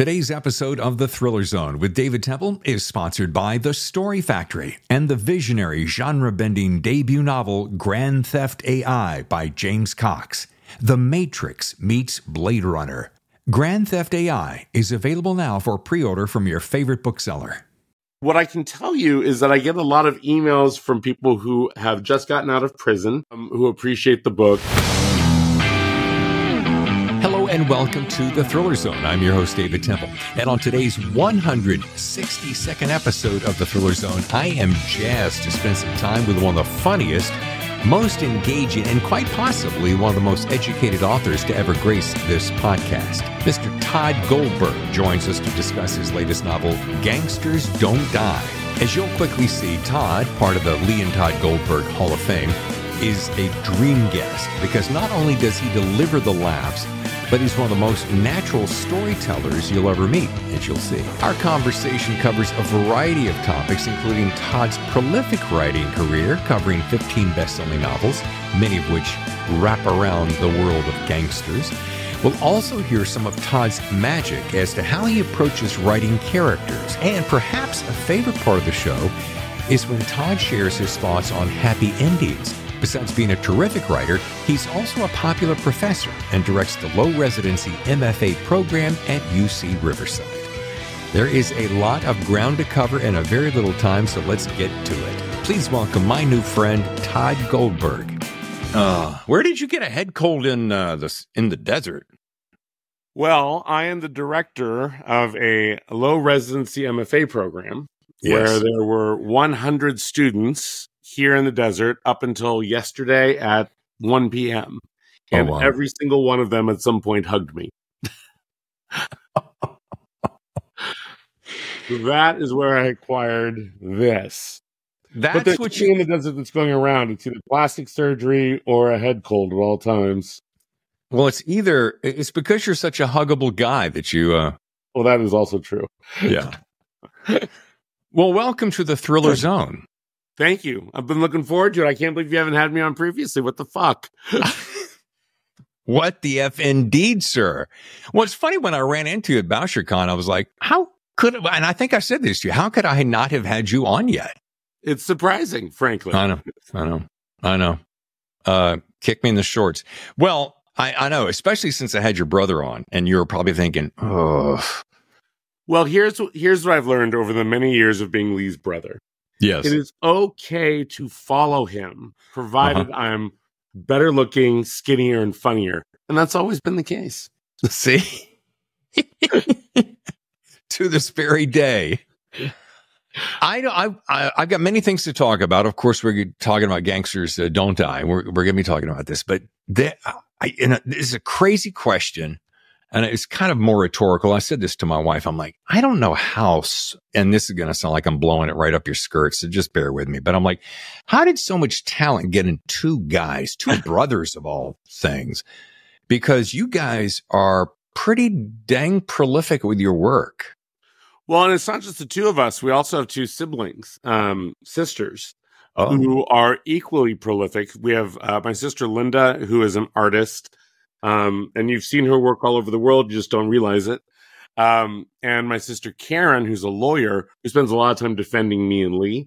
Today's episode of The Thriller Zone with David Temple is sponsored by The Story Factory and the visionary genre-bending debut novel Grand Theft AI by James Cox. The Matrix meets Blade Runner. Grand Theft AI is available now for pre-order from your favorite bookseller. What I can tell you is that I get a lot of emails from people who have just gotten out of prison, who appreciate the book. And welcome to The Thriller Zone. I'm your host, David Temple. And on today's 162nd episode of The Thriller Zone, I am jazzed to spend some time with one of the funniest, most engaging, and quite possibly one of the most educated authors to ever grace this podcast. Mr. Todd Goldberg joins us to discuss his latest novel, Gangsters Don't Die. As you'll quickly see, Todd, part of the Lee and Todd Goldberg Hall of Fame, is a dream guest because not only does he deliver the laughs, but he's one of the most natural storytellers you'll ever meet, as you'll see. Our conversation covers a variety of topics, including Todd's prolific writing career, covering 15 best-selling novels, many of which wrap around the world of gangsters. We'll also hear some of Todd's magic as to how he approaches writing characters. And perhaps a favorite part of the show is when Todd shares his thoughts on happy endings. Besides being a terrific writer, he's also a popular professor and directs the low residency MFA program at UC Riverside. There is a lot of ground to cover and a very little time, so let's get to it. Please welcome my new friend, Todd Goldberg. Where did you get a head cold in the desert? Well, I am the director of a low residency MFA program where there were 100 students here in the desert up until yesterday at 1 p.m. And every single one of them at some point hugged me. That is where I acquired this. That's what you in the desert that's going around. It's either plastic surgery or a head cold at all times. Well, it's because you're such a huggable guy that you. Well, that is also true. Yeah. Well, welcome to the Thriller Zone. Thank you. I've been looking forward to it. I can't believe you haven't had me on previously. What the fuck? What the F indeed, sir. Well, it's funny when I ran into you at Bouchercon, I was like, and I think I said this to you, how could I not have had you on yet? It's surprising, frankly. I know. Kick me in the shorts. Well, I know, especially since I had your brother on and you were probably thinking, oh. Well, here's what I've learned over the many years of being Lee's brother. Yes. It is okay to follow him, provided I'm better looking, skinnier, and funnier. And that's always been the case. See? To this very day. I've got many things to talk about. Of course, we're talking about Gangsters Don't Die. We're going to be talking about this. But this is a crazy question. And it's kind of more rhetorical. I said this to my wife. I'm like, I don't know how, and this is going to sound like I'm blowing it right up your skirt, so just bear with me. But I'm like, how did so much talent get in two guys, two brothers of all things? Because you guys are pretty dang prolific with your work. Well, and it's not just the two of us. We also have two siblings, sisters, who are equally prolific. We have my sister, Linda, who is an artist. And you've seen her work all over the world. You just don't realize it. And my sister, Karen, who's a lawyer, who spends a lot of time defending me and Lee.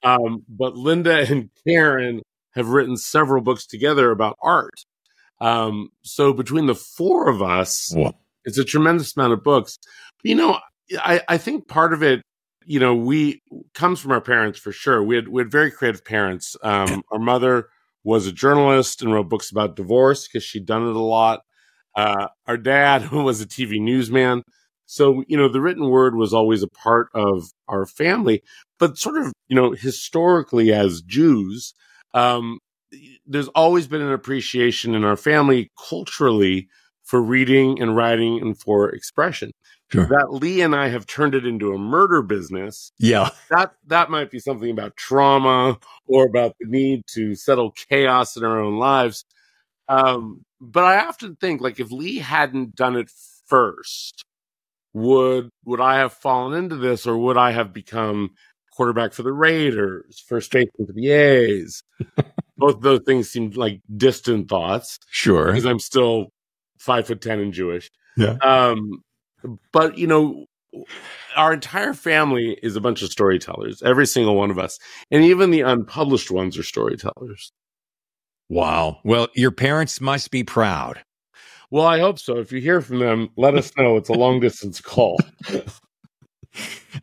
But Linda and Karen have written several books together about art. So between the four of us, it's a tremendous amount of books. But, I think part of it, we comes from our parents for sure. We had very creative parents. Our mother was a journalist and wrote books about divorce because she'd done it a lot. Our dad was a TV newsman. So, the written word was always a part of our family. But sort of, historically as Jews, there's always been an appreciation in our family culturally for reading and writing and for expression. Sure. That Lee and I have turned it into a murder business. Yeah. That might be something about trauma or about the need to settle chaos in our own lives. But I often think, if Lee hadn't done it first, would I have fallen into this, or would I have become quarterback for the Raiders, first baseman for the A's? Both of those things seemed like distant thoughts. Sure. Because I'm still 5'10" and Jewish. Yeah. But, you know, our entire family is a bunch of storytellers, every single one of us. And even the unpublished ones are storytellers. Wow. Well, your parents must be proud. Well, I hope so. If you hear from them, let us know. It's a long distance call.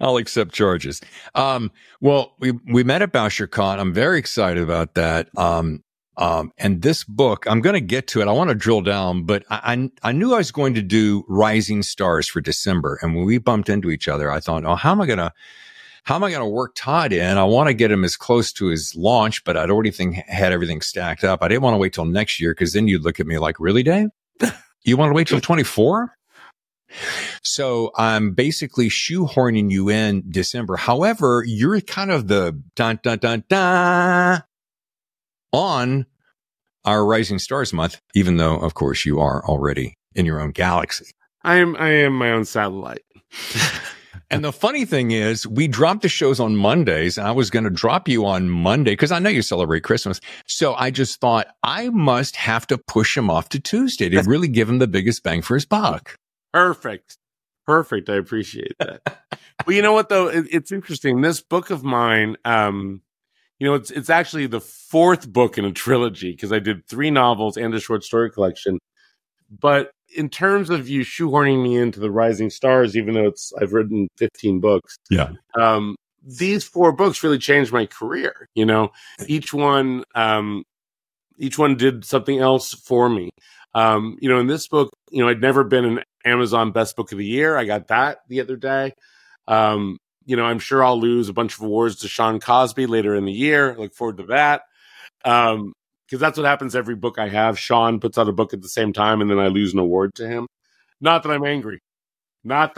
I'll accept charges. Well, we met at Bouchercon. I'm very excited about that. And this book, I'm going to get to it. I want to drill down, but I knew I was going to do Rising Stars for December. And when we bumped into each other, I thought, oh, how am I going to work Todd in? I want to get him as close to his launch, but I'd already had everything stacked up. I didn't want to wait till next year, because then you'd look at me like, really, Dave? You want to wait till 24? So I'm basically shoehorning you in December. However, you're kind of the dun dun dun dun on our Rising Stars month, even though, of course, you are already in your own galaxy. I am my own satellite. And the funny thing is, we dropped the shows on Mondays, and I was going to drop you on Monday because I know you celebrate Christmas. So I just thought I must have to push him off to Tuesday to really give him the biggest bang for his buck. Perfect. I appreciate that. Well, you know what, though? It's interesting. This book of mine, you know, it's actually the fourth book in a trilogy, because I did 3 novels and a short story collection. But in terms of you shoehorning me into the Rising Stars, even though I've written 15 books, yeah, these 4 books really changed my career. You know, each one did something else for me. You know, in this book, you know, I'd never been an Amazon Best Book of the Year. I got that the other day. You know, I'm sure I'll lose a bunch of awards to Sean Cosby later in the year. I look forward to that. Because that's what happens every book I have. Sean puts out a book at the same time, and then I lose an award to him. Not that I'm angry with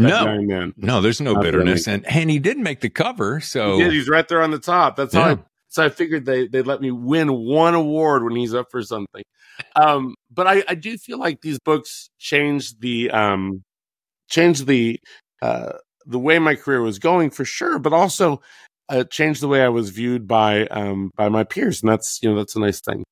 that young man. No, there's no bitterness. And he did make the cover. So he did. He's right there on the top. That's all. Yeah. So I figured they'd let me win one award when he's up for something. But I do feel like these books changed the way my career was going, for sure, but also changed the way I was viewed by my peers. And that's a nice thing.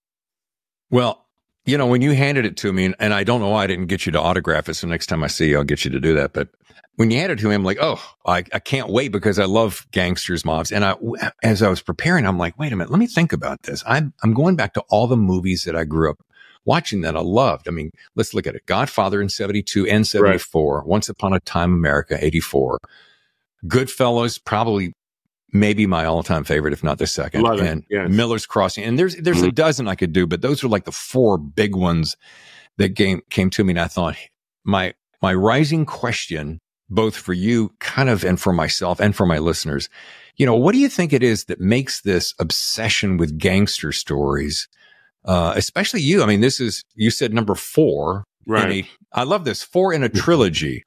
Well, you know, when you handed it to me, and I don't know why I didn't get you to autograph it. So next time I see you, I'll get you to do that. But when you handed it to me, I'm like, oh, I can't wait, because I love gangsters, mobs. And as I was preparing, I'm like, wait a minute, let me think about this. I'm going back to all the movies that I grew up watching that I loved. I mean, let's look at it. Godfather in 72 and 74, right. Once Upon a Time America, 84. Goodfellas, probably maybe my all-time favorite, if not the second. Love it. And yes. Miller's Crossing. And there's a dozen I could do, but those are like the 4 big ones that came to me. And I thought, my rising question, both for you kind of, and for myself and for my listeners, you know, what do you think it is that makes this obsession with gangster stories, especially you? I mean, this is, you said number 4. Right. I love this. 4 in a trilogy.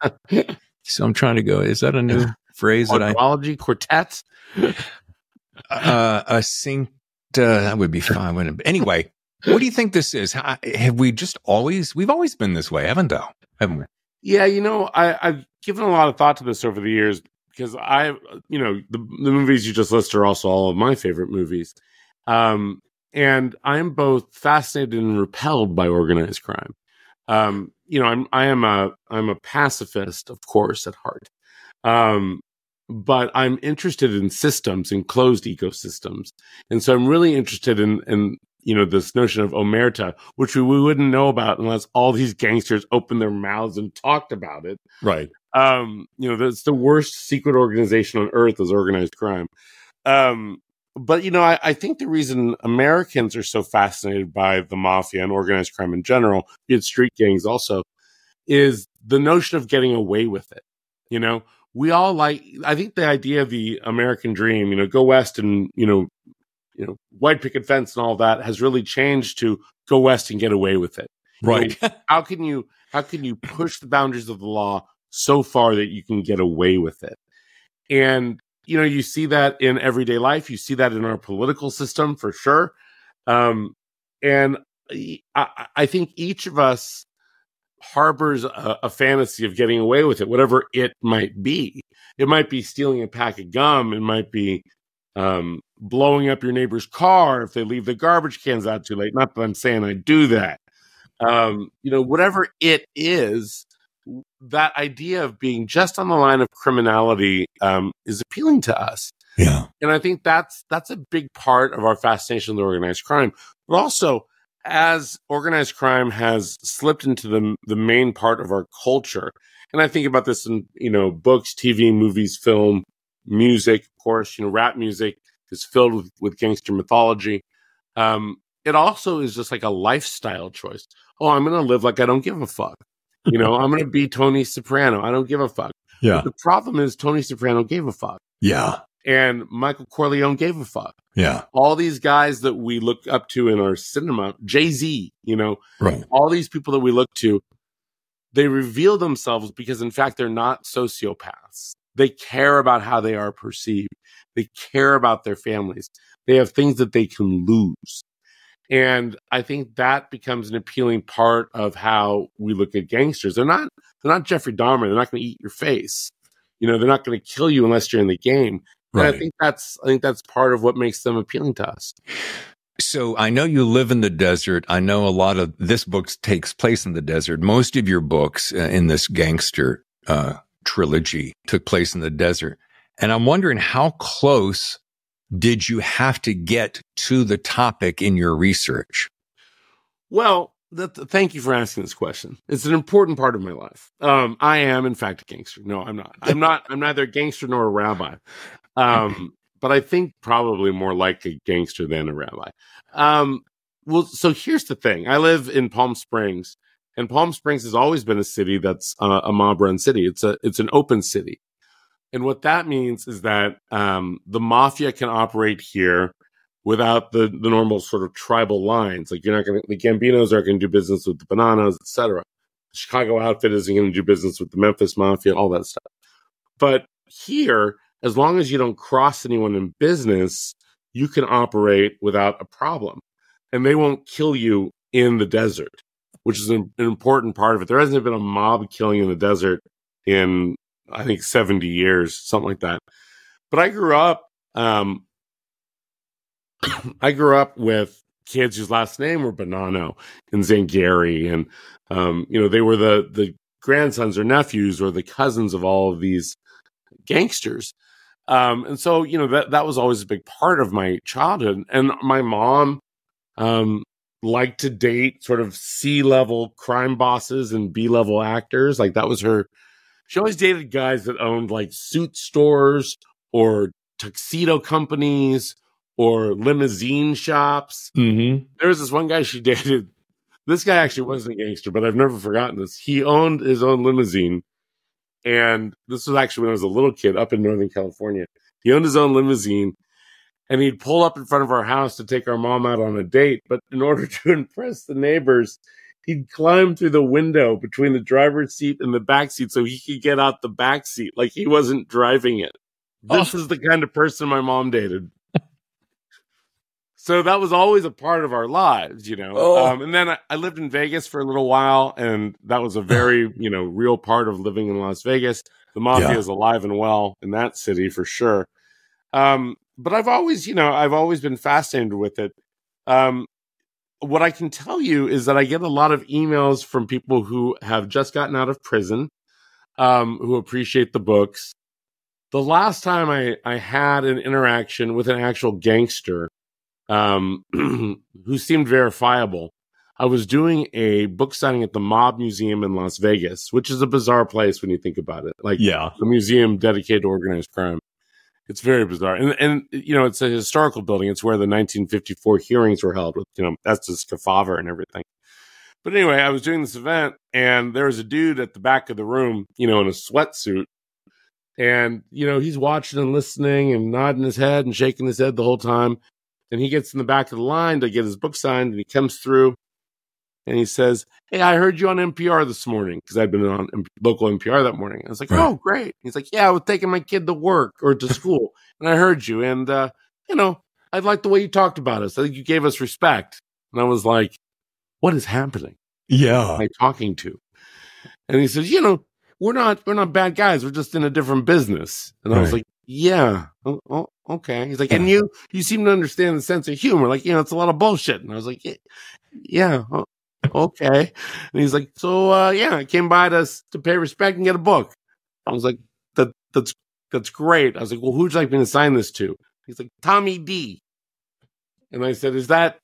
So I'm trying to go, is that a new phrase? Quadrilogy, quartet? That would be fine, wouldn't it? Anyway, what do you think this is? We've always been this way, haven't we? Yeah, you know, I've given a lot of thought to this over the years, because the movies you just listed are also all of my favorite movies. And I'm both fascinated and repelled by organized crime. You know, I'm a pacifist, of course, at heart. But I'm interested in systems and closed ecosystems. And so I'm really interested in you know, this notion of omerta, which we wouldn't know about unless all these gangsters opened their mouths and talked about it. Right. You know, that's the worst secret organization on earth, is organized crime. But, you know, I think the reason Americans are so fascinated by the mafia and organized crime in general, it's street gangs also, is the notion of getting away with it. You know, we all I think the idea of the American dream, you know, go west and, you know, white picket fence and all that, has really changed to go west and get away with it. Right. You know, how can you push the boundaries of the law so far that you can get away with it? And, you know, you see that in everyday life. You see that in our political system, for sure. And I think each of us harbors a fantasy of getting away with it, whatever it might be. It might be stealing a pack of gum. It might be blowing up your neighbor's car if they leave the garbage cans out too late. Not that I'm saying I do that. You know, whatever it is, that idea of being just on the line of criminality is appealing to us. Yeah. And I think that's a big part of our fascination with organized crime. But also, as organized crime has slipped into the main part of our culture, and I think about this in, you know, books, TV, movies, film, music, of course, you know, rap music is filled with gangster mythology. It also is just like a lifestyle choice. Oh, I'm going to live like I don't give a fuck. You know, I'm going to be Tony Soprano. I don't give a fuck. Yeah. But the problem is Tony Soprano gave a fuck. Yeah. And Michael Corleone gave a fuck. Yeah. All these guys that we look up to in our cinema, Jay-Z, you know, right. All these people that we look to, they reveal themselves because, in fact, they're not sociopaths. They care about how they are perceived. They care about their families. They have things that they can lose. And I think that becomes an appealing part of how we look at gangsters. They're not Jeffrey Dahmer. They're not going to eat your face. You know, they're not going to kill you unless you're in the game. Right. And I think that's part of what makes them appealing to us. So I know you live in the desert. I know a lot of this book takes place in the desert. Most of your books in this gangster trilogy took place in the desert. And I'm wondering how close did you have to get to the topic in your research? Well, thank you for asking this question. It's an important part of my life. I am, in fact, a gangster. No, I'm not. I'm neither a gangster nor a rabbi. But I think probably more like a gangster than a rabbi. Well, so here's the thing. I live in Palm Springs, and Palm Springs has always been a city that's a mob-run city. It's an open city. And what that means is that the mafia can operate here without the normal sort of tribal lines. Like the Gambinos aren't going to do business with the Bananas, et cetera. The Chicago outfit isn't going to do business with the Memphis mafia, all that stuff. But here, as long as you don't cross anyone in business, you can operate without a problem. And they won't kill you in the desert, which is an important part of it. There hasn't been a mob killing in the desert in, I think, 70 years, something like that. But I grew up with kids whose last name were Bonanno and Zangari. And, you know, they were the grandsons or nephews or the cousins of all of these gangsters. And so, you know, that was always a big part of my childhood. And my mom liked to date sort of C-level crime bosses and B-level actors. Like that was her. She always dated guys that owned like suit stores or tuxedo companies or limousine shops. Mm-hmm. There was this one guy she dated. This guy actually wasn't a gangster, but I've never forgotten this. He owned his own limousine. And this was actually when I was a little kid up in Northern California. He owned his own limousine, and he'd pull up in front of our house to take our mom out on a date. But in order to impress the neighbors, he'd climb through the window between the driver's seat and the back seat so he could get out the back seat. Like he wasn't driving it. This is the kind of person my mom dated. So that was always a part of our lives, you know. And then I lived in Vegas for a little while, and that was a very, you know, real part of living in Las Vegas. The mafia is alive and well in that city for sure. But I've always been fascinated with it. What I can tell you is that I get a lot of emails from people who have just gotten out of prison, who appreciate the books. The last time I had an interaction with an actual gangster who seemed verifiable, I was doing a book signing at the Mob Museum in Las Vegas, which is a bizarre place when you think about it. Like, yeah, the museum dedicated to organized crime. It's very bizarre. And you know, it's a historical building. It's where the 1954 hearings were held with, you know, Estes Kefauver and everything. But anyway, I was doing this event, and there was a dude at the back of the room, you know, in a sweatsuit. And, you know, he's watching and listening and nodding his head and shaking his head the whole time. And he gets in the back of the line to get his book signed, and he comes through, and he says, "Hey, I heard you on NPR this morning," because I'd been on local NPR that morning. I was like, "Oh, great!" He's like, "Yeah, I was taking my kid to work or to school, and I heard you, and you know, I liked the way you talked about us. I think you gave us respect." And I was like, "What is happening? Yeah, who am I talking to?" And he says, "You know, we're not bad guys. We're just in a different business." And I was like, "Yeah, okay." He's like, "And you seem to understand the sense of humor. Like, you know, it's a lot of bullshit." And I was like, "Yeah." okay. And he's like, so, yeah, I came by to pay respect and get a book. I was like, that's great. I was like, well, who'd you like me to sign this to? He's like, Tommy D. And I said, is that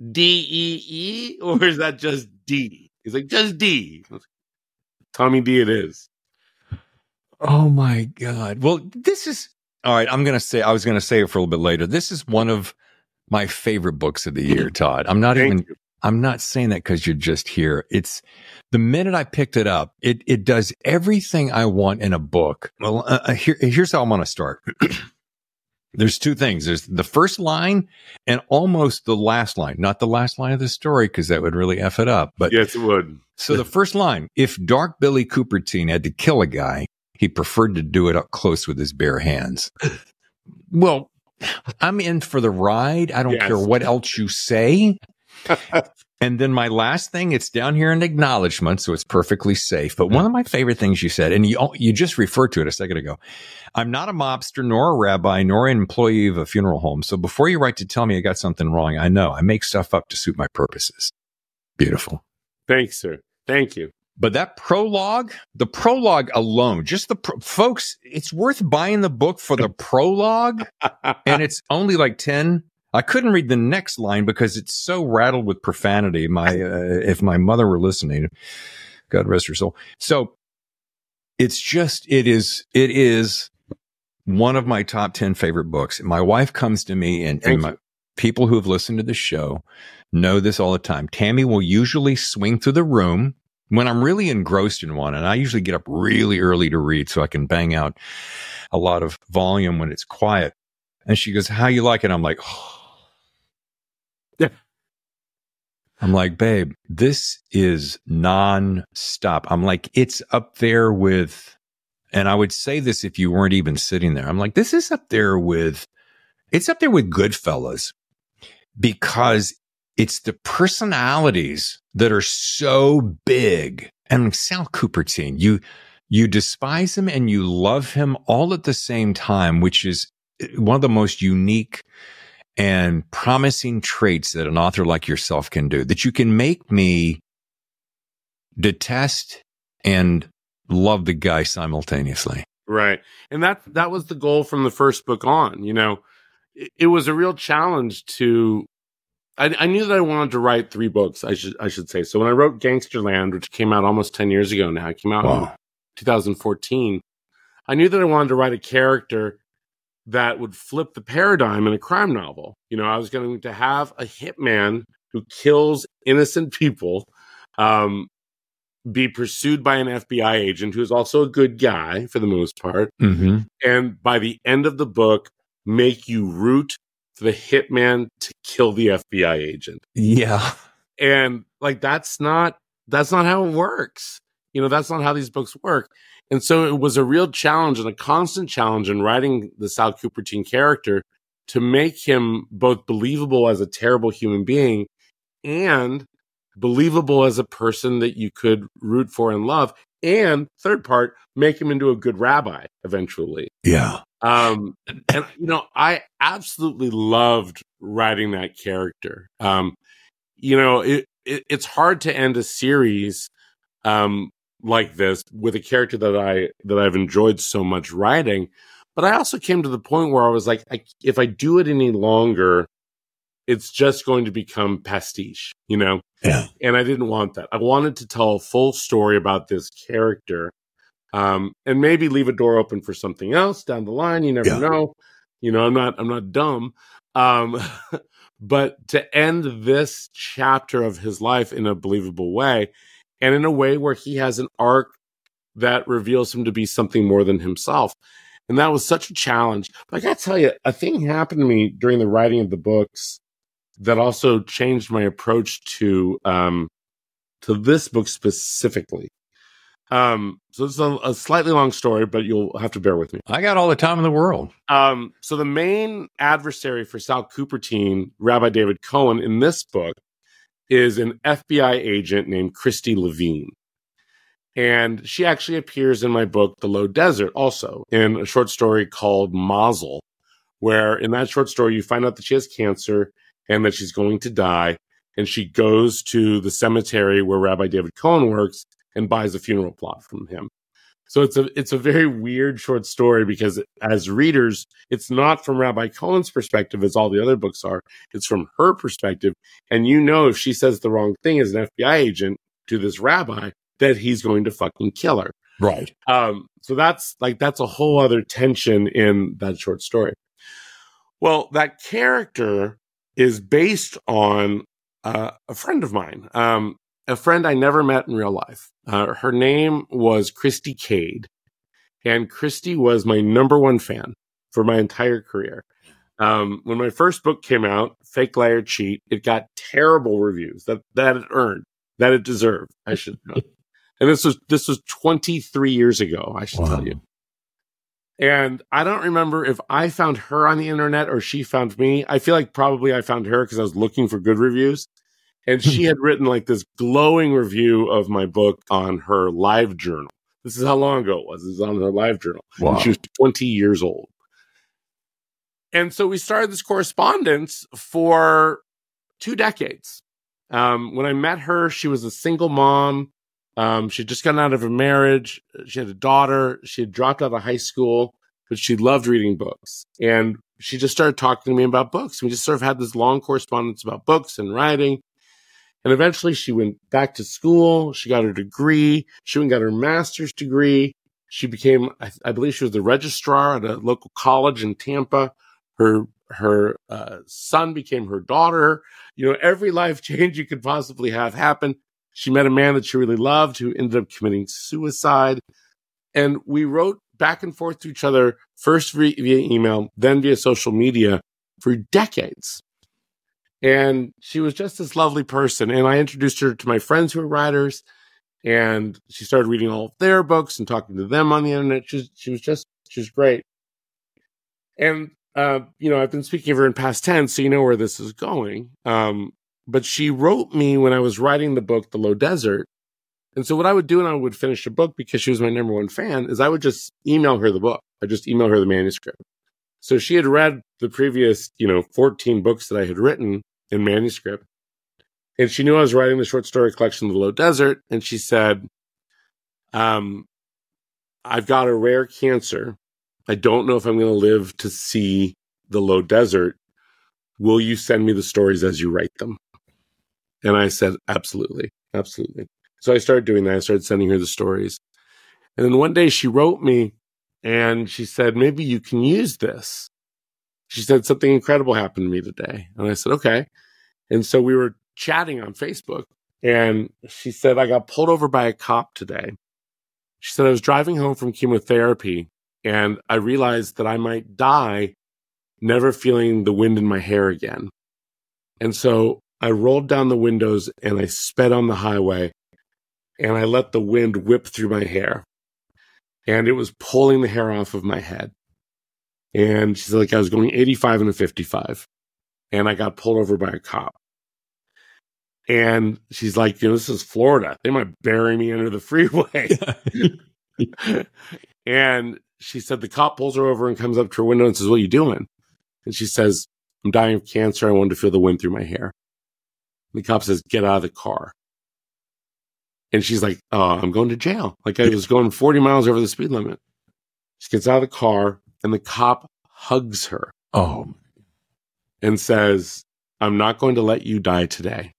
D-E-E or is that just D? He's like, just D. I was like, Tommy D it is. Oh, my God. Well, this is... All right, I was going to say it for a little bit later. This is one of my favorite books of the year, Todd. I'm not saying that because you're just here. It's the minute I picked it up, it does everything I want in a book. Well, here's how I'm going to start. There's two things. There's the first line and almost the last line. Not the last line of the story, because that would really F it up. But yes, it would. So the first line, if Dark Billy Cupertine had to kill a guy, he preferred to do it up close with his bare hands. Well, I'm in for the ride. I don't care what else you say. And then my last thing, it's down here in acknowledgement, so it's perfectly safe. But one of my favorite things you said, and you just referred to it a second ago, I'm not a mobster, nor a rabbi, nor an employee of a funeral home. So before you write to tell me I got something wrong, I know. I make stuff up to suit my purposes. Beautiful. Thanks, sir. Thank you. But that prologue, the prologue alone, just folks, it's worth buying the book for the prologue. And it's only like 10. I couldn't read the next line because it's so rattled with profanity. If my mother were listening, God rest her soul. So it's just, it is one of my top 10 favorite books. My wife comes to me and people who have listened to the show know this all the time. Tammy will usually swing through the room when I'm really engrossed in one, and I usually get up really early to read so I can bang out a lot of volume when it's quiet. And she goes, how you like it? I'm like, yeah. I'm like, babe, this is nonstop. I'm like, it's up there with, and I would say this if you weren't even sitting there. I'm like, this is up there with, it's up there with Goodfellas because it's the personalities that are so big. And Sal Cupertine, you despise him and you love him all at the same time, which is one of the most unique and promising traits that an author like yourself can do, that you can make me detest and love the guy simultaneously. Right. And that was the goal from the first book on. You know, it was a real challenge to... I knew that I wanted to write 3 books, I should say. So when I wrote Gangsterland, which came out almost 10 years ago now, it came out in 2014, I knew that I wanted to write a character that would flip the paradigm in a crime novel. You know, I was going to have a hitman who kills innocent people, be pursued by an FBI agent who is also a good guy for the most part, and by the end of the book, make you root the hitman to kill the FBI agent. Yeah. And like, that's not how it works. You know, that's not how these books work. And so it was a real challenge and a constant challenge in writing the Sal Cupertine character to make him both believable as a terrible human being and believable as a person that you could root for and love. And third part, make him into a good rabbi eventually. Yeah. And you know, I absolutely loved writing that character. You know, it's hard to end a series, like this with a character that I've enjoyed so much writing, but I also came to the point where I was like, if I do it any longer, it's just going to become pastiche, you know? Yeah. And I didn't want that. I wanted to tell a full story about this character. And maybe leave a door open for something else down the line. You never know. You know, I'm not dumb. But to end this chapter of his life in a believable way, and in a way where he has an arc that reveals him to be something more than himself. And that was such a challenge. But I gotta tell you, a thing happened to me during the writing of the books that also changed my approach to this book specifically. So this is a slightly long story, but you'll have to bear with me. I got all the time in the world. So the main adversary for Sal Cupertine, Rabbi David Cohen, in this book is an FBI agent named Christy Levine. And she actually appears in my book, The Low Desert, also in a short story called Mazel, where in that short story, you find out that she has cancer and that she's going to die. and she goes to the cemetery where Rabbi David Cohen works and buys a funeral plot from him. So it's a very weird short story because as readers, it's not from Rabbi Cohen's perspective as all the other books are. It's from her perspective. And you know, if she says the wrong thing as an FBI agent to this rabbi, that he's going to fucking kill her. Right. So that's a whole other tension in that short story. Well, that character is based on a friend of mine, a friend I never met in real life. Her name was Christy Cade, and Christy was my number one fan for my entire career. When my first book came out, Fake Liar Cheat, it got terrible reviews that it earned, that it deserved, I should know. And this was 23 years ago, I should tell you. And I don't remember if I found her on the internet or she found me. I feel like probably I found her because I was looking for good reviews. And she had written like this glowing review of my book on her live journal. This is how long ago it was. It was on her live journal. Wow. And she was 20 years old. And so we started this correspondence for 2 decades. When I met her, she was a single mom. She'd just gotten out of a marriage. She had a daughter. She had dropped out of high school, but she loved reading books. And she just started talking to me about books. We just sort of had this long correspondence about books and writing. And eventually she went back to school. She got her degree. She went and got her master's degree. She became, I believe she was the registrar at a local college in Tampa. Her son became her daughter. You know, every life change you could possibly have happened. She met a man that she really loved who ended up committing suicide. And we wrote back and forth to each other, first via email, then via social media for decades. And she was just this lovely person. And I introduced her to my friends who were writers. And she started reading all of their books and talking to them on the internet. She was great. And, you know, I've been speaking of her in past tense, so you know where this is going. But she wrote me when I was writing the book, The Low Desert. And so what I would do when I would finish a book, because she was my number one fan, is I would just email her the book. I just email her the manuscript. So she had read the previous, 14 books that I had written in manuscript. And she knew I was writing the short story collection, The Low Desert. And she said, I've got a rare cancer. I don't know if I'm going to live to see The Low Desert. Will you send me the stories as you write them? And I said, absolutely, absolutely. So I started doing that. I started sending her the stories. And then one day she wrote me and she said, maybe you can use this. She said, something incredible happened to me today. And I said, okay. And so we were chatting on Facebook and she said, I got pulled over by a cop today. She said, I was driving home from chemotherapy and I realized that I might die never feeling the wind in my hair again. And so I rolled down the windows and I sped on the highway and I let the wind whip through my hair and it was pulling the hair off of my head. And she's like, I was going 85 and a 55 and I got pulled over by a cop. And she's like, this is Florida. They might bury me under the freeway. And she said, the cop pulls her over and comes up to her window and says, what are you doing? And she says, I'm dying of cancer. I wanted to feel the wind through my hair. And the cop says, get out of the car. And she's like, oh, I'm going to jail. Like I was going 40 miles over the speed limit. She gets out of the car and the cop hugs her. Oh, and says, I'm not going to let you die today.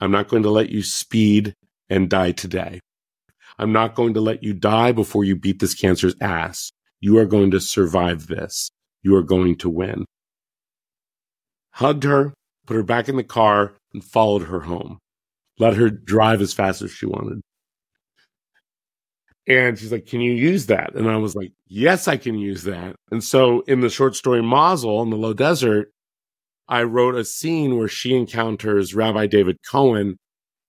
I'm not going to let you speed and die today. I'm not going to let you die before you beat this cancer's ass. You are going to survive this. You are going to win. Hugged her, put her back in the car, and followed her home. Let her drive as fast as she wanted. And she's like, can you use that? And I was like, yes, I can use that. And so in the short story Mazel in the Low Desert, I wrote a scene where she encounters Rabbi David Cohen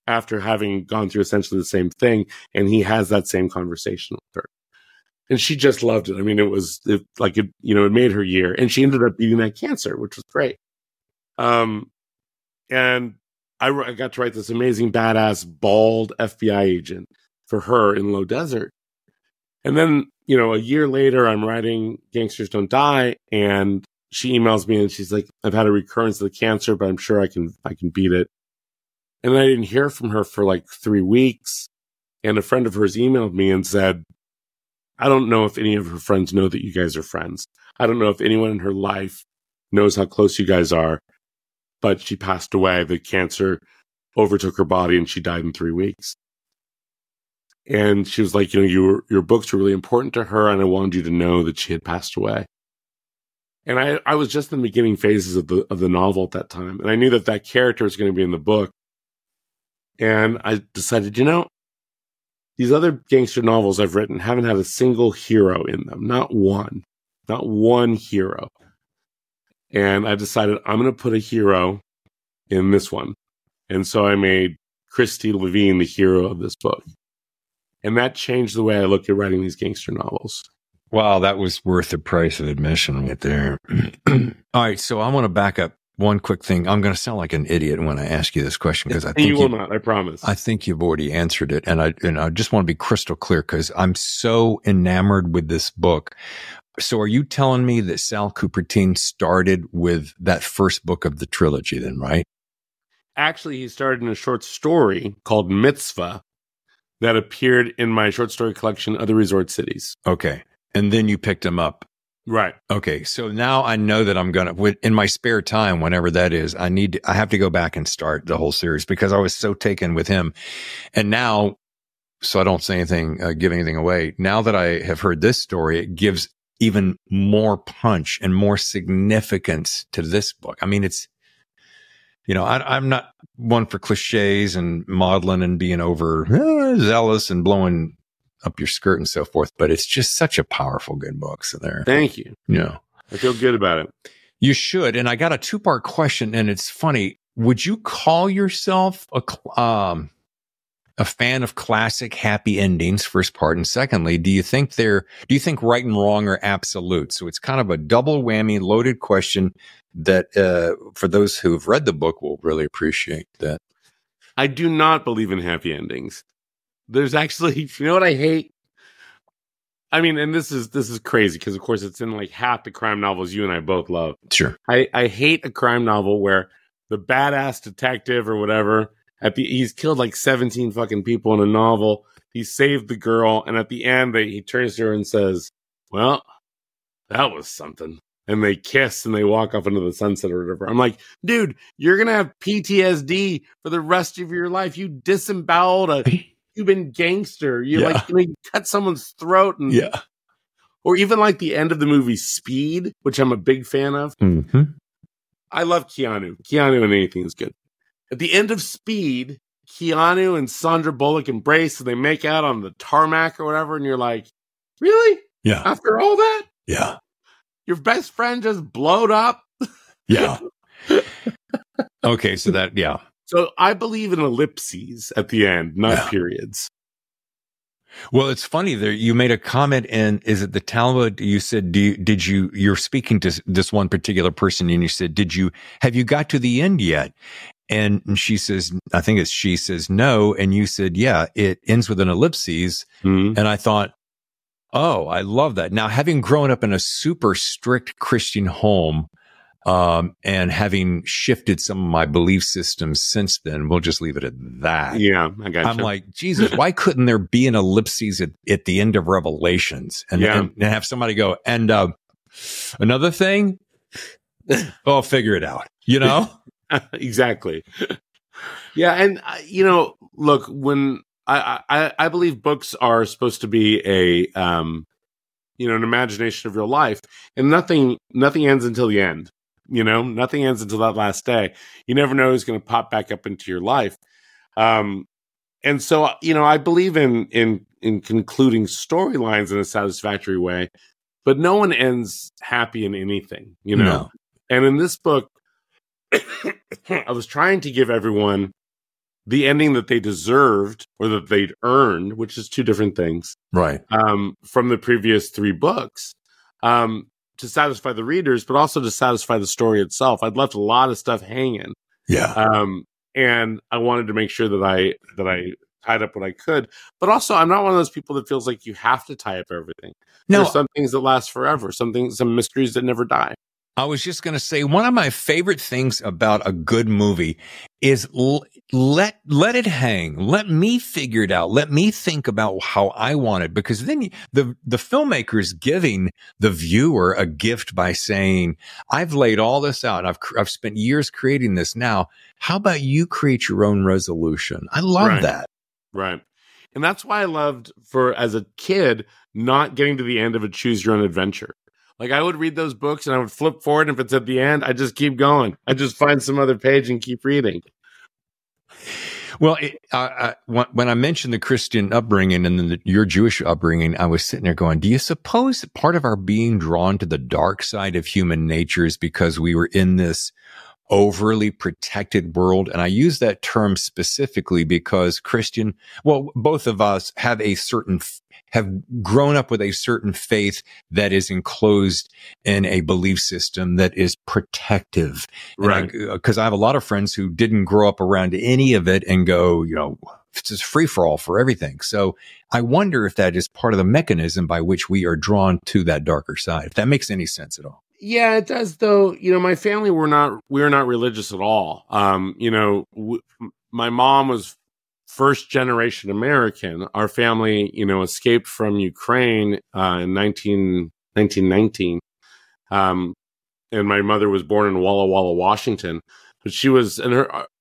after having gone through essentially the same thing. And he has that same conversation with her. And she just loved it. I mean, it made her year. And she ended up beating that cancer, which was great. And I got to write this amazing, badass, bald FBI agent for her in Low Desert. And then, a year later, I'm writing Gangsters Don't Die. And she emails me and she's like, I've had a recurrence of the cancer, but I'm sure I can beat it. And I didn't hear from her for like 3 weeks. And a friend of hers emailed me and said, I don't know if any of her friends know that you guys are friends. I don't know if anyone in her life knows how close you guys are, but she passed away. The cancer overtook her body and she died in 3 weeks. And she was like, you know, your books were really important to her, and I wanted you to know that she had passed away. And I was just in the beginning phases of the novel at that time. And I knew that character was going to be in the book. And I decided, you know, these other gangster novels I've written haven't had a single hero in them. Not one hero. And I decided I'm going to put a hero in this one. And so I made Christy Levine the hero of this book. And that changed the way I looked at writing these gangster novels. Wow, that was worth the price of admission right there. All right, so I want to back up one quick thing. I'm going to sound like an idiot when I ask you this question, because I think you will not, I promise. I think you've already answered it, and I just want to be crystal clear because I'm so enamored with this book. So are you telling me that Sal Cupertine started with that first book of the trilogy then, right? Actually, he started in a short story called Mitzvah that appeared in my short story collection, Other Resort Cities. Okay, and then you picked him up. Right. Okay. So now I know that I'm going to, in my spare time, whenever that is, I have to go back and start the whole series because I was so taken with him. And now, so I don't say anything, give anything away. Now that I have heard this story, it gives even more punch and more significance to this book. I mean, it's, you know, I'm not one for cliches and maudlin and being over zealous and blowing up your skirt and so forth, but it's just such a powerful good book. So there. Thank you. Yeah. I feel good about it. You should. And I got a 2-part question, and it's funny. Would you call yourself a fan of classic happy endings, first part? And secondly, do you think right and wrong are absolute? So it's kind of a double whammy loaded question that for those who've read the book will really appreciate that. I do not believe in happy endings. There's actually, you know what I hate? I mean, and this is crazy because, of course, it's in like half the crime novels you and I both love. Sure. I hate a crime novel where the badass detective or whatever, he's killed like 17 fucking people in a novel. He saved the girl. And at the end, he turns to her and says, well, that was something. And they kiss and they walk off into the sunset or whatever. I'm like, dude, you're going to have PTSD for the rest of your life. You disemboweled a... Cuban gangster, you cut someone's throat, and or even like the end of the movie Speed, which I'm a big fan of. Mm-hmm. I love Keanu and anything is good. At the end of Speed, Keanu and Sandra Bullock embrace and they make out on the tarmac or whatever, and you're like, really? Yeah. After all that? Yeah. Your best friend just blowed up. Yeah. Okay, so that So I believe in ellipses at the end, not periods. Well, it's funny there. You made a comment in, is it the Talmud? You said, you're speaking to this one particular person and you said, have you got to the end yet? And she says, I think it's, she says no. And you said, yeah, it ends with an ellipses. Mm-hmm. And I thought, oh, I love that. Now, having grown up in a super strict Christian home, and having shifted some of my belief systems since then, we'll just leave it at that. Yeah, I got you. I'm like, Jesus, why couldn't there be an ellipses at the end of Revelations? And have somebody go, and another thing? I'll figure it out, you know? Exactly. Yeah, and, you know, look, when I believe books are supposed to be an imagination of real life, and nothing ends until the end. You know, nothing ends until that last day. You never know who's going to pop back up into your life. And so, you know, I believe in concluding storylines in a satisfactory way, but no one ends happy in anything, you know? No. And in this book, I was trying to give everyone the ending that they deserved or that they'd earned, which is two different things. Right. From the previous 3 books. To satisfy the readers, but also to satisfy the story itself. I'd left a lot of stuff hanging. Yeah. And I wanted to make sure that I tied up what I could. But also, I'm not one of those people that feels like you have to tie up everything. No. There's some things that last forever, some mysteries that never die. I was just going to say, one of my favorite things about a good movie is let it hang. Let me figure it out. Let me think about how I want it. Because then the filmmaker is giving the viewer a gift by saying, I've laid all this out. I've spent years creating this. Now, how about you create your own resolution? I love that. Right. And that's why I loved, as a kid, not getting to the end of a choose your own adventure. Like, I would read those books and I would flip forward, and if it's at the end, I just keep going. I just find some other page and keep reading. Well, when I mentioned the Christian upbringing and then your Jewish upbringing, I was sitting there going, do you suppose that part of our being drawn to the dark side of human nature is because we were in this overly protected world? And I use that term specifically because Christian, well, both of us have grown up with a certain faith that is enclosed in a belief system that is protective. Right. Because I have a lot of friends who didn't grow up around any of it and go, you know, it's just free for all for everything. So I wonder if that is part of the mechanism by which we are drawn to that darker side, if that makes any sense at all. Yeah, it does, though. You know, my family we were not religious at all. You know, my mom was first generation American. Our family, you know, escaped from Ukraine in 1919. And my mother was born in Walla Walla, Washington, but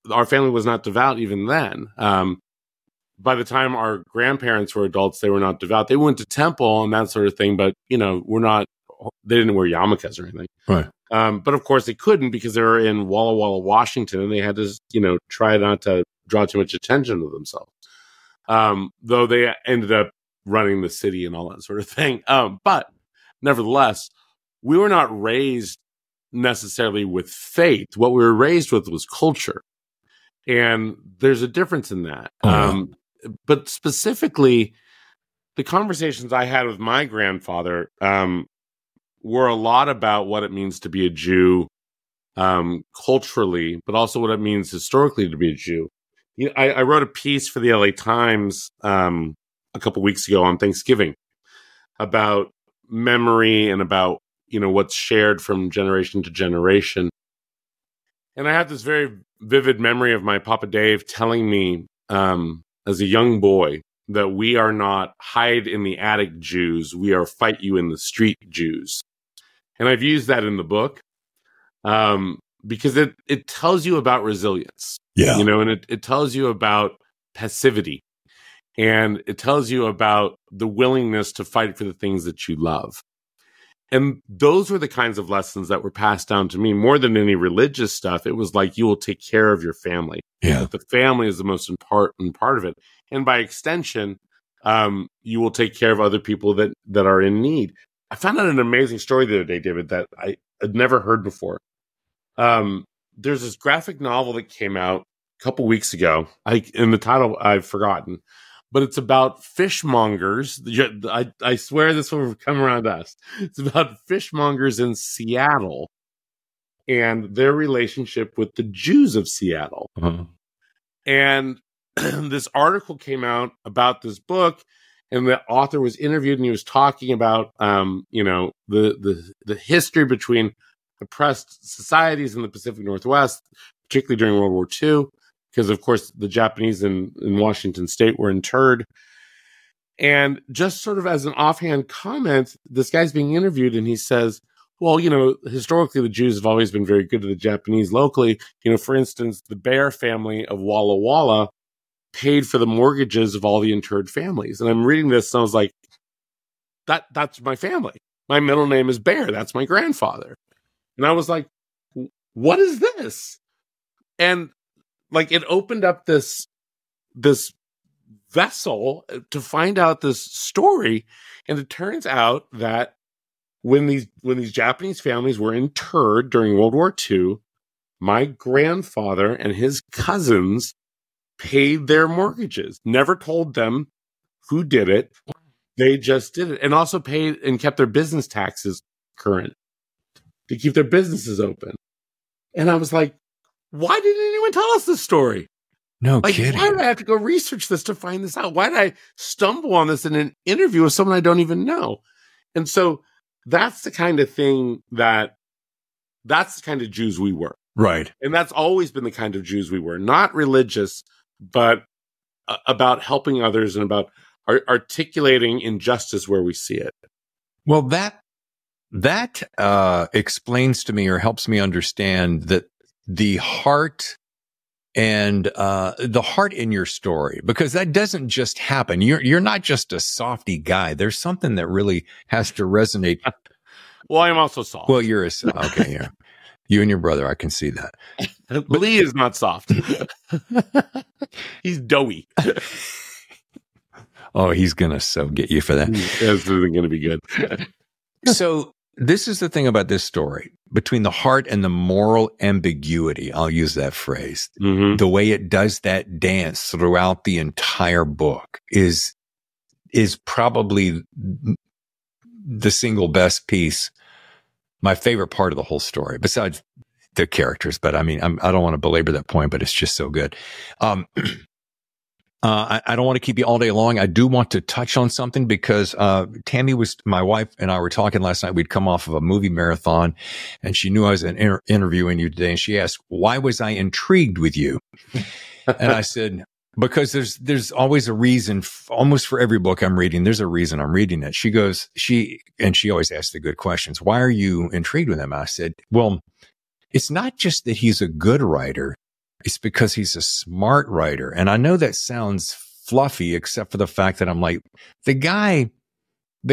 our family was not devout even then. By the time our grandparents were adults, they were not devout. They went to temple and that sort of thing, but you know, they didn't wear yarmulkes or anything. Right. But of course they couldn't because they were in Walla Walla, Washington, and they had to, you know, try not to draw too much attention to themselves, though they ended up running the city and all that sort of thing. But nevertheless, we were not raised necessarily with faith. What we were raised with was culture, and there's a difference in that. But specifically, the conversations I had with my grandfather were a lot about what it means to be a Jew culturally, but also what it means historically to be a Jew. You know, I wrote a piece for the LA Times a couple weeks ago on Thanksgiving about memory and about, you know, what's shared from generation to generation. And I have this very vivid memory of my Papa Dave telling me as a young boy that we are not hide in the attic Jews, we are fight you in the street Jews. And I've used that in the book because it tells you about resilience. Yeah. You know, and it tells you about passivity, and it tells you about the willingness to fight for the things that you love. And those were the kinds of lessons that were passed down to me more than any religious stuff. It was like, you will take care of your family. Yeah. The family is the most important part of it. And by extension, you will take care of other people that are in need. I found out an amazing story the other day, David, that I had never heard before. There's this graphic novel that came out a couple weeks ago. In the title, I've forgotten, but it's about fishmongers. I swear this will come around to us. It's about fishmongers in Seattle and their relationship with the Jews of Seattle. Uh-huh. And this article came out about this book, and the author was interviewed, and he was talking about, you know, the history between oppressed societies in the Pacific Northwest, particularly during World War II, because, of course, the Japanese in Washington state were interred. And just sort of as an offhand comment, this guy's being interviewed, and he says, well, you know, historically, the Jews have always been very good to the Japanese locally. You know, for instance, the Baer family of Walla Walla paid for the mortgages of all the interred families. And I'm reading this, and I was like, that's my family. My middle name is Baer. That's my grandfather. And I was like, what is this? And like, it opened up this vessel to find out this story. And it turns out that when these Japanese families were interred during World War II, my grandfather and his cousins paid their mortgages, never told them who did it. They just did it, and also paid and kept their business taxes current to keep their businesses open. And I was like, why didn't anyone tell us this story? No kidding. Why did I have to go research this to find this out? Why did I stumble on this in an interview with someone I don't even know? And so that's the kind of thing that That's the kind of Jews we were. Right. And that's always been the kind of Jews we were. Not religious, but about helping others and about articulating injustice where we see it. Well, that explains to me or helps me understand that the heart and the heart in your story, because that doesn't just happen. You're not just a softy guy. There's something that really has to resonate. Well, I'm also soft. Well, you're okay. Yeah, you and your brother. I can see that. But Lee is not soft. He's doughy. Oh, he's gonna get you for that. That's gonna be good. So this is the thing about this story, between the heart and the moral ambiguity. I'll use that phrase. Mm-hmm. The way it does that dance throughout the entire book is probably the single best piece, my favorite part of the whole story, besides the characters. But I mean, I don't want to belabor that point, but it's just so good. I don't want to keep you all day long. I do want to touch on something because Tammy was, my wife and I were talking last night. We'd come off of a movie marathon, and she knew I was interviewing you today, and she asked, "Why was I intrigued with you?" And I said, "Because there's always a reason. Almost for every book I'm reading, there's a reason I'm reading it." She goes, she always asks the good questions. "Why are you intrigued with him?" I said, "Well, it's not just that he's a good writer. It's because he's a smart writer." And I know that sounds fluffy, except for the fact that I'm like, the guy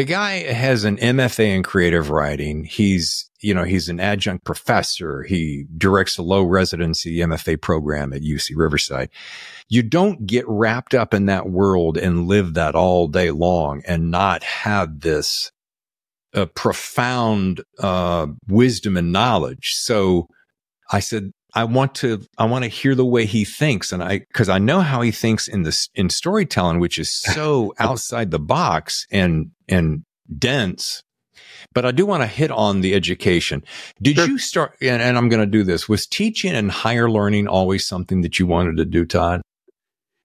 has an MFA in creative writing. He's an adjunct professor. He directs a low residency MFA program at UC Riverside. You don't get wrapped up in that world and live that all day long and not have this profound wisdom and knowledge. So I said, I want to hear the way he thinks. And cause I know how he thinks in storytelling, which is so outside the box and dense, but I do want to hit on the education. Did you start, and I'm going to do this, was teaching and higher learning always something that you wanted to do, Todd?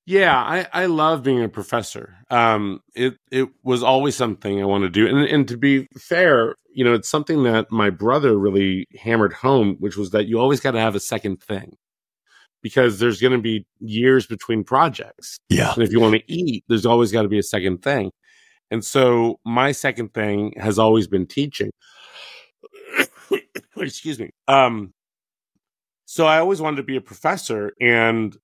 Yeah. I love being a professor. It was always something I wanted to do. And to be fair, you know, it's something that my brother really hammered home, which was that you always got to have a second thing, because there's going to be years between projects. Yeah. And if you want to eat, there's always got to be a second thing. And so my second thing has always been teaching. Excuse me. So I always wanted to be a professor. And,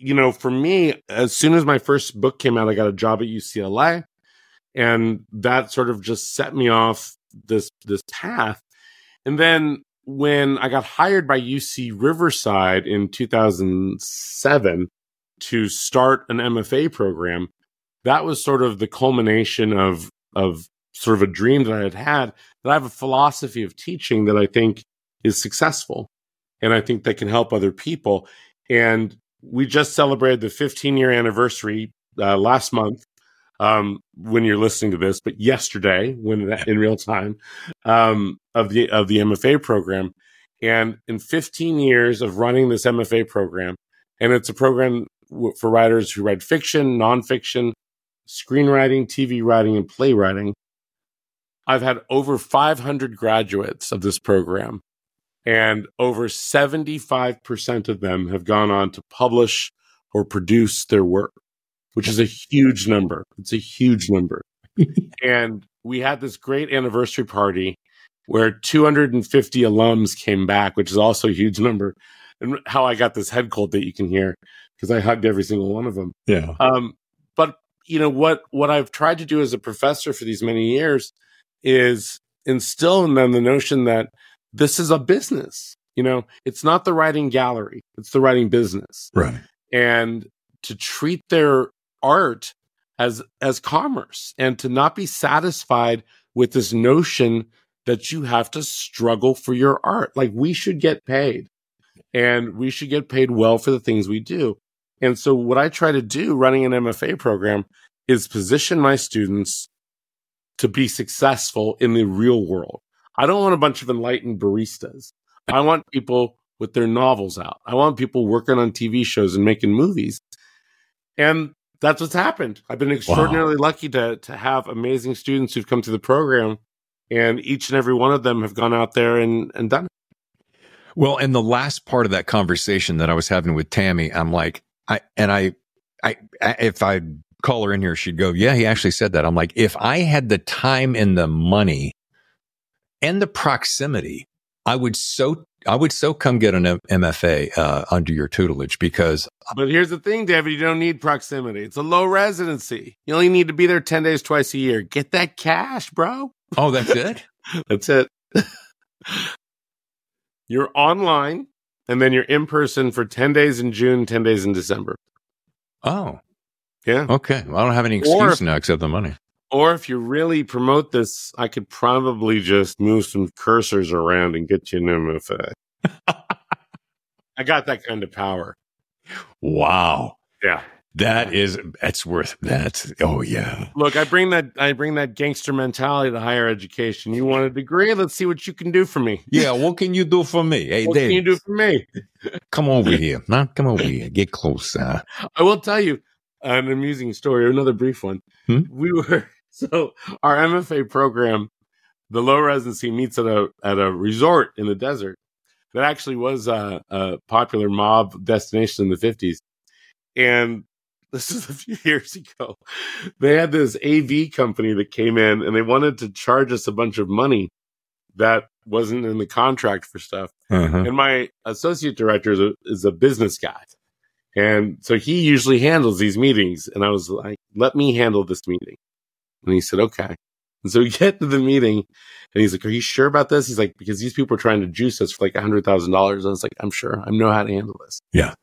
you know, for me, as soon as my first book came out, I got a job at UCLA. And that sort of just set me off this path. And then when I got hired by UC Riverside in 2007 to start an MFA program, that was sort of the culmination of sort of a dream that I had, that I have a philosophy of teaching that I think is successful. And I think that can help other people. And we just celebrated the 15-year anniversary last month. When you're listening to this, but yesterday, when in real time, of the MFA program, and in 15 years of running this MFA program, and it's a program for writers who write fiction, nonfiction, screenwriting, TV writing, and playwriting. I've had over 500 graduates of this program, and over 75% of them have gone on to publish or produce their work, which is a huge number. It's a huge number. And we had this great anniversary party where 250 alums came back, which is also a huge number. And how I got this head cold that you can hear, because I hugged every single one of them. Yeah. But, you know, what I've tried to do as a professor for these many years is instill in them the notion that this is a business. You know, it's not the writing gallery. It's the writing business. Right. And to treat their art as commerce, and to not be satisfied with this notion that you have to struggle for your art. Like, we should get paid, and we should get paid well for the things we do. And so what I try to do running an MFA program is position my students to be successful in the real world. I don't want a bunch of enlightened baristas. I want people with their novels out. I want people working on TV shows and making movies. And that's what's happened. I've been extraordinarily lucky to have amazing students who've come through the program, and each and every one of them have gone out there and done it. Well, and the last part of that conversation that I was having with Tammy, I'm like, I if I call her in here, she'd go, yeah, he actually said that. I'm like, if I had the time and the money and the proximity, I would so come get an MFA under your tutelage, because. But here's the thing, David, you don't need proximity. It's a low residency. You only need to be there 10 days twice a year. Get that cash, bro. Oh, that's it? That's it. You're online, and then you're in person for 10 days in June, 10 days in December. Oh. Yeah. Okay. Well, I don't have any excuse now except the money. Or if you really promote this, I could probably just move some cursors around and get you an MFA. I got that kind of power. Wow. Yeah. That's worth that. Oh yeah. Look, I bring that gangster mentality to higher education. You want a degree? Let's see what you can do for me. Yeah. What can you do for me? Hey, what Dave, can you do for me? Come over here. Nah, come over here. Get close. I will tell you an amusing story, another brief one. So our MFA program, the low residency, meets at a resort in the desert that actually was a popular mob destination in the 50s. And this is a few years ago. They had this AV company that came in and they wanted to charge us a bunch of money that wasn't in the contract for stuff. Uh-huh. And my associate director is a business guy. And so he usually handles these meetings. And I was like, let me handle this meeting. And he said, okay. And so we get to the meeting and he's like, are you sure about this? He's like, because these people are trying to juice us for like $100,000. And I was like, I'm sure. I know how to handle this. Yeah.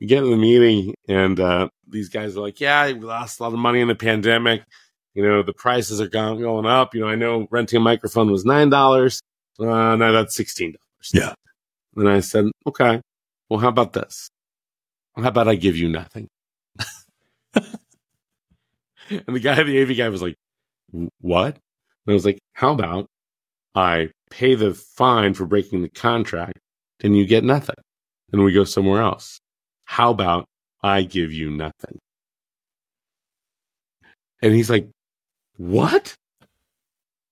We get to the meeting and these guys are like, yeah, we lost a lot of money in the pandemic. You know, the prices are going up. You know, I know renting a microphone was $9. Now that's $16. Yeah. And I said, okay, well, how about this? How about I give you nothing? And the AV guy was like, what? And I was like, how about I pay the fine for breaking the contract and you get nothing? And we go somewhere else. How about I give you nothing? And he's like, what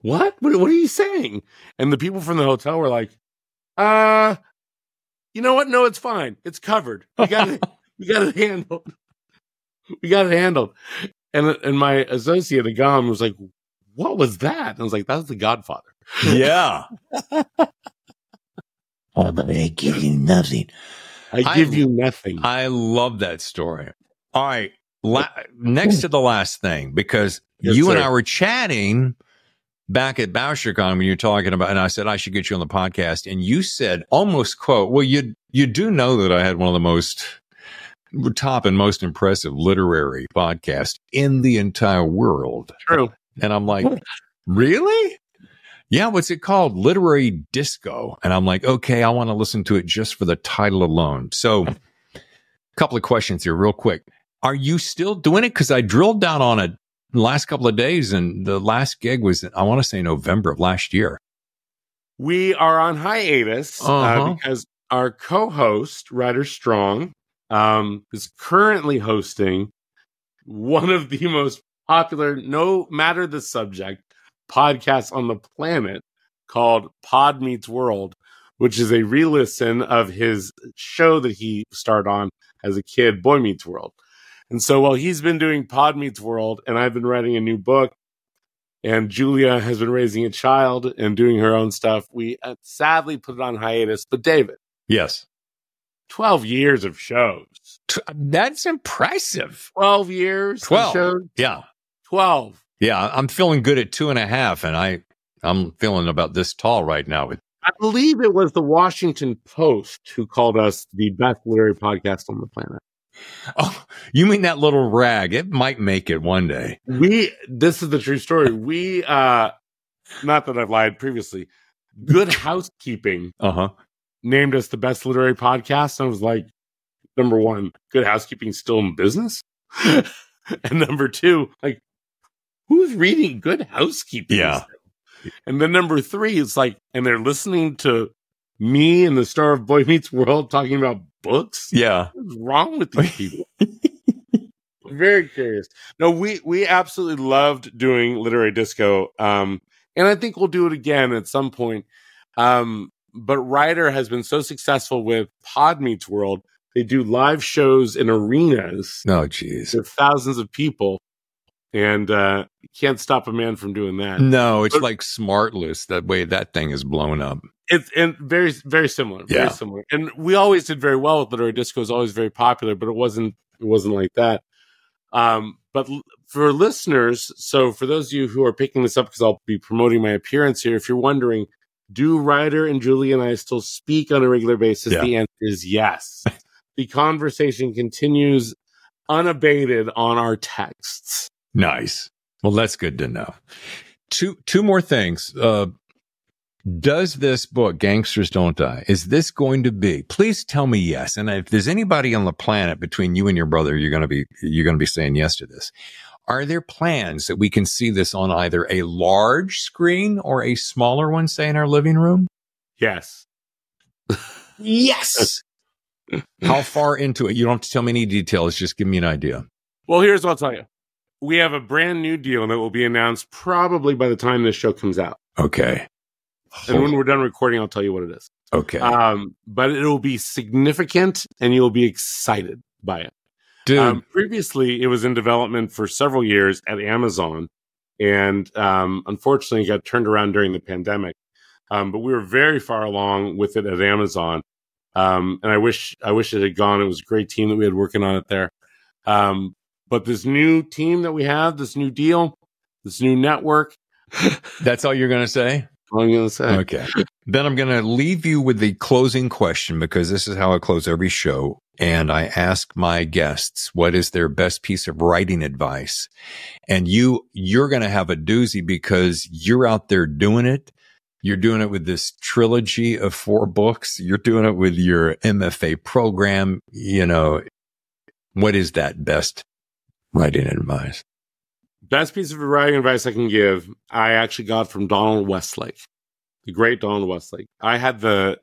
are you saying? And the people from the hotel were like, you know what? No, it's fine. It's covered. We got it handled. And my associate, the Gom, was like, what was that? And I was like, that was the Godfather. Yeah. Oh, but I give you nothing. I give you nothing. I love that story. All right. Next to the last thing, because and I were chatting back at Bouchercon when you're talking about, and I said, I should get you on the podcast. And you said almost quote, well, you do know that I had one of the top and most impressive literary podcast in the entire world. True. And I'm like, really? Yeah. What's it called? Literary Disco. And I'm like, okay, I want to listen to it just for the title alone. So a couple of questions here real quick. Are you still doing it? Cause I drilled down on it last couple of days, and the last gig was, I want to say, November of last year. We are on hiatus because our co-host, Ryder Strong, is currently hosting one of the most popular, no matter the subject, podcasts on the planet called Pod Meets World, which is a re-listen of his show that he starred on as a kid, Boy Meets World. And so while he's been doing Pod Meets World and I've been writing a new book and Julia has been raising a child and doing her own stuff, we sadly put it on hiatus. But David. Yes. 12 years of shows. That's impressive. 12 years. 12. Of shows? Yeah. 12. Yeah. I'm feeling good at 2.5 and I'm feeling about this tall right now. I believe it was the Washington Post who called us the best literary podcast on the planet. Oh, you mean that little rag? It might make it one day. This is the true story. We, not that I've lied previously, Good Housekeeping named us the best literary podcast. And I was like, number one, Good Housekeeping still in business? And number two, like, who's reading Good Housekeeping? Yeah. And then number three, it's like, and they're listening to me and the star of Boy Meets World talking about books? Yeah. What's wrong with these people? I'm very curious. No, we absolutely loved doing Literary Disco. And I think we'll do it again at some point. But Ryder has been so successful with Pod Meets World. They do live shows in arenas. Oh, geez. With thousands of people. And you can't stop a man from doing that. No, it's like Smartless, the way that thing is blown up. It's and very, very similar. Yeah. Very similar. And we always did very well with Literary Disco. It was always very popular, but it wasn't like that. But for listeners, so for those of you who are picking this up, because I'll be promoting my appearance here, if you're wondering, do Ryder and Julie and I still speak on a regular basis? Yeah. The answer is yes. The conversation continues unabated on our texts. Nice. Well, that's good to know. Two more things. Does this book, Gangsters Don't Die, is this going to be? Please tell me yes. And if there's anybody on the planet between you and your brother, you're going to be saying yes to this. Are there plans that we can see this on either a large screen or a smaller one, say in our living room? Yes. Yes. How far into it? You don't have to tell me any details. Just give me an idea. Well, here's what I'll tell you. We have a brand new deal, and it will be announced probably by the time this show comes out. Okay. And when we're done recording, I'll tell you what it is. Okay. But it will be significant, and you'll be excited by it. Dude. Previously, it was in development for several years at Amazon, and unfortunately, it got turned around during the pandemic. But we were very far along with it at Amazon, and I wish it had gone. It was a great team that we had working on it there. But this new team that we have, this new deal, this new network. That's all you're going to say? I'm going to say. Okay. Then I'm going to leave you with the closing question, because this is how I close every show. And I ask my guests, what is their best piece of writing advice? And you're going to have a doozy, because you're out there doing it. You're doing it with this trilogy of 4 books. You're doing it with your MFA program. You know, what is that best writing advice? Best piece of writing advice I can give, I actually got from Donald Westlake, the great Donald Westlake. I had the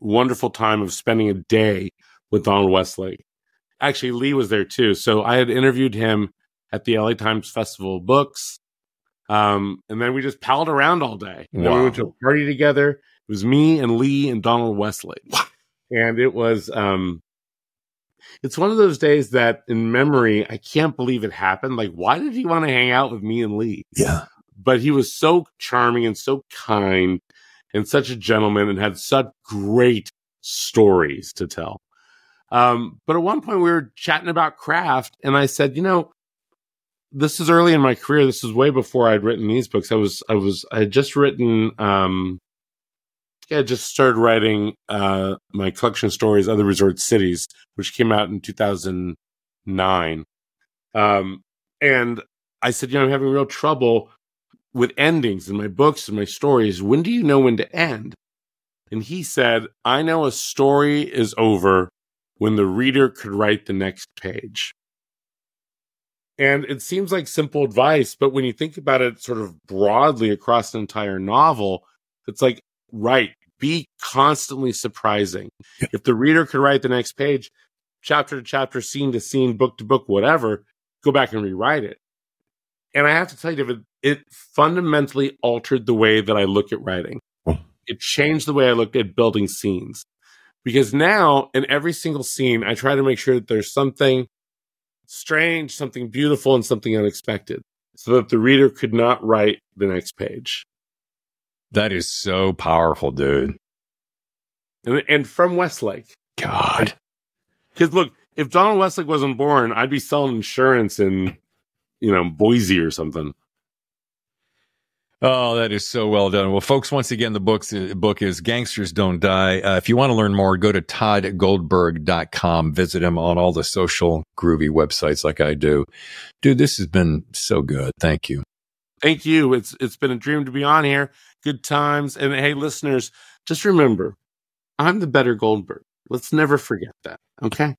wonderful time of spending a day with Donald Westlake. Actually, Lee was there too. So I had interviewed him at the LA Times Festival of Books. And then we just palled around all day. Wow. Then we went to a party together. It was me and Lee and Donald Westlake. And it was... it's one of those days that, in memory, I can't believe it happened. Like, why did he want to hang out with me and Lee? Yeah. But he was so charming and so kind and such a gentleman and had such great stories to tell. But at one point, we were chatting about craft, and I said, you know, this is early in my career. This is way before I'd written these books. I had just started writing my collection of stories, Other Resort Cities, which came out in 2009. And I said, you know, I'm having real trouble with endings in my books and my stories. When do you know when to end? And he said, I know a story is over when the reader could write the next page. And it seems like simple advice, but when you think about it sort of broadly across an entire novel, it's like, right. Be constantly surprising. Yeah. If the reader could write the next page, chapter to chapter, scene to scene, book to book, whatever, go back and rewrite it. And I have to tell you, David, it fundamentally altered the way that I look at writing. Oh. It changed the way I looked at building scenes. Because now, in every single scene, I try to make sure that there's something strange, something beautiful, and something unexpected, so that the reader could not write the next page. That is so powerful, dude. And from Westlake. God. Because look, if Donald Westlake wasn't born, I'd be selling insurance in, you know, Boise or something. Oh, that is so well done. Well, folks, once again, the book is Gangsters Don't Die. If you want to learn more, go to toddgoldberg.com. Visit him on all the social groovy websites like I do. Dude, this has been so good. Thank you. Thank you. It's been a dream to be on here. Good times. And hey, listeners, just remember, I'm the better Goldberg. Let's never forget that. Okay.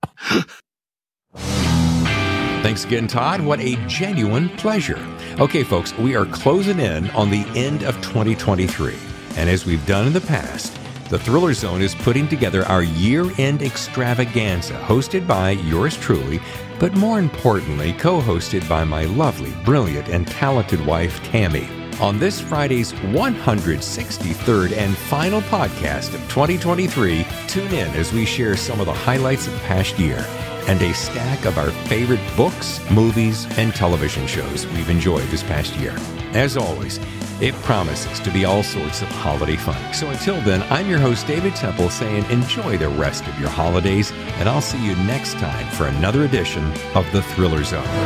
Thanks again, Todd. What a genuine pleasure. Okay, folks, we are closing in on the end of 2023. And as we've done in the past, The Thriller Zone is putting together our year-end extravaganza, hosted by yours truly, but more importantly, co-hosted by my lovely, brilliant, and talented wife, Tammy. on this Friday's 163rd and final podcast of 2023. Tune in as we share some of the highlights of the past year and a stack of our favorite books, movies, and television shows we've enjoyed this past year. As always, it promises to be all sorts of holiday fun. So until then, I'm your host, David Temple, saying enjoy the rest of your holidays, and I'll see you next time for another edition of The Thriller Zone.